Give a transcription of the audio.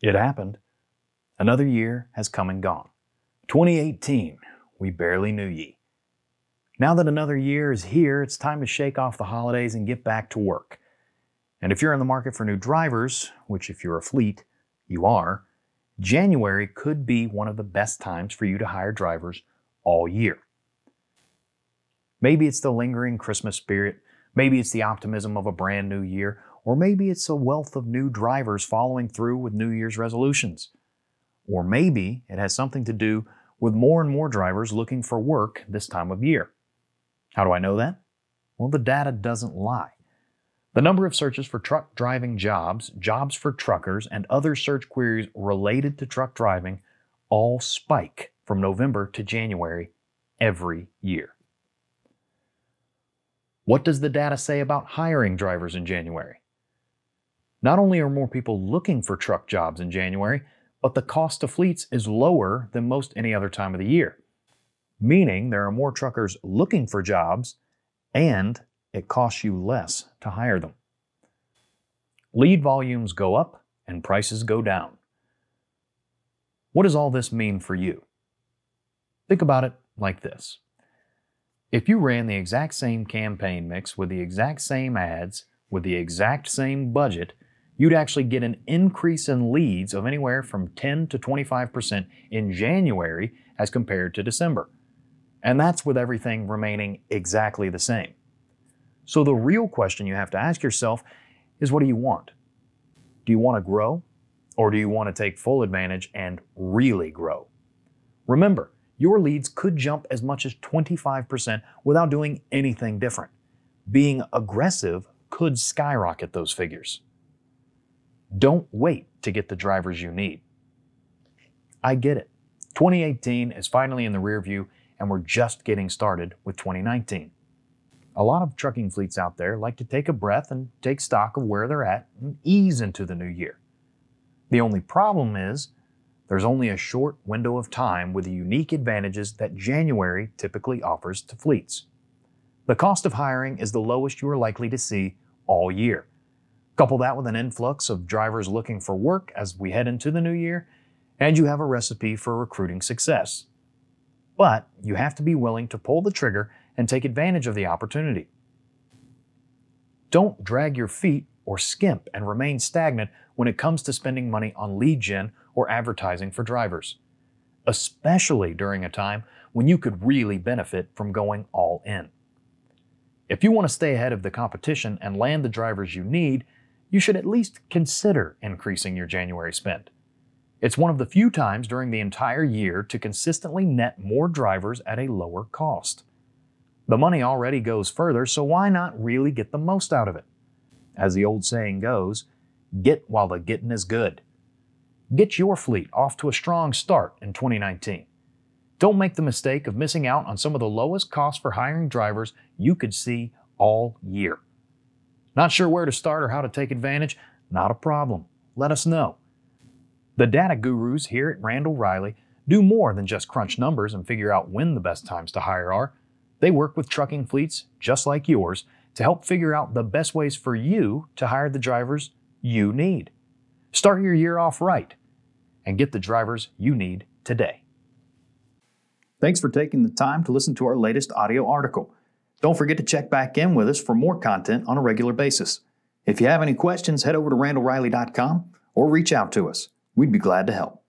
It happened. Another year has come and gone. 2018, we barely knew ye. Now that another year is here, it's time to shake off the holidays and get back to work. And if you're in the market for new drivers, which if you're a fleet, you are, January could be one of the best times for you to hire drivers all year. Maybe it's the lingering Christmas spirit, maybe it's the optimism of a brand new year, or maybe it's a wealth of new drivers following through with New Year's resolutions. Or maybe it has something to do with more and more drivers looking for work this time of year. How do I know that? Well, the data doesn't lie. The number of searches for truck driving jobs, jobs for truckers, and other search queries related to truck driving all spike from November to January every year. What does the data say about hiring drivers in January? Not only are more people looking for truck jobs in January, but the cost to fleets is lower than most any other time of the year, meaning there are more truckers looking for jobs and it costs you less to hire them. Lead volumes go up and prices go down. What does all this mean for you? Think about it like this. If you ran the exact same campaign mix with the exact same ads, with the exact same budget, you'd actually get an increase in leads of anywhere from 10 to 25% in January as compared to December. And that's with everything remaining exactly the same. So the real question you have to ask yourself is, what do you want? Do you want to grow, or do you want to take full advantage and really grow? Remember, your leads could jump as much as 25% without doing anything different. Being aggressive could skyrocket those figures. Don't wait to get the drivers you need. I get it. 2018 is finally in the rear view, and we're just getting started with 2019. A lot of trucking fleets out there like to take a breath and take stock of where they're at and ease into the new year. The only problem is there's only a short window of time with the unique advantages that January typically offers to fleets. The cost of hiring is the lowest you are likely to see all year. Couple that with an influx of drivers looking for work as we head into the new year, and you have a recipe for recruiting success. But you have to be willing to pull the trigger and take advantage of the opportunity. Don't drag your feet or skimp and remain stagnant when it comes to spending money on lead gen or advertising for drivers, especially during a time when you could really benefit from going all in. If you want to stay ahead of the competition and land the drivers you need, you should at least consider increasing your January spend. It's one of the few times during the entire year to consistently net more drivers at a lower cost. The money already goes further, so why not really get the most out of it? As the old saying goes, get while the getting is good. Get your fleet off to a strong start in 2019. Don't make the mistake of missing out on some of the lowest costs for hiring drivers you could see all year. Not sure where to start or how to take advantage? Not a problem. Let us know. The data gurus here at Randall-Reilly do more than just crunch numbers and figure out when the best times to hire are. They work with trucking fleets just like yours to help figure out the best ways for you to hire the drivers you need. Start your year off right and get the drivers you need today. Thanks for taking the time to listen to our latest audio article. Don't forget to check back in with us for more content on a regular basis. If you have any questions, head over to randallreilly.com or reach out to us. We'd be glad to help.